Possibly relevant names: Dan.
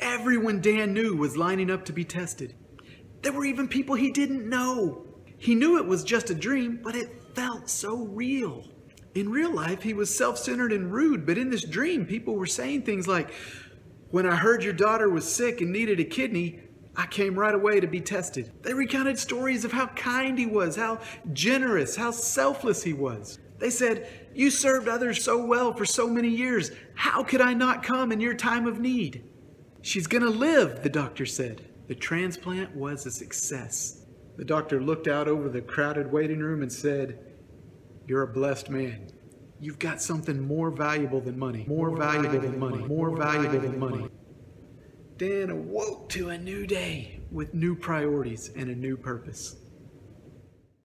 Everyone Dan knew was lining up to be tested. There were even people he didn't know. He knew it was just a dream, but it felt so real. In real life, he was self-centered and rude, but in this dream, people were saying things like, "When I heard your daughter was sick and needed a kidney, I came right away to be tested." They recounted stories of how kind he was, how generous, how selfless he was. They said, "You served others so well for so many years. How could I not come in your time of need?" "She's gonna live," the doctor said. The transplant was a success. The doctor looked out over the crowded waiting room and said, "You're a blessed man. You've got something more valuable than money, more valuable than money. Dan awoke to a new day with new priorities and a new purpose.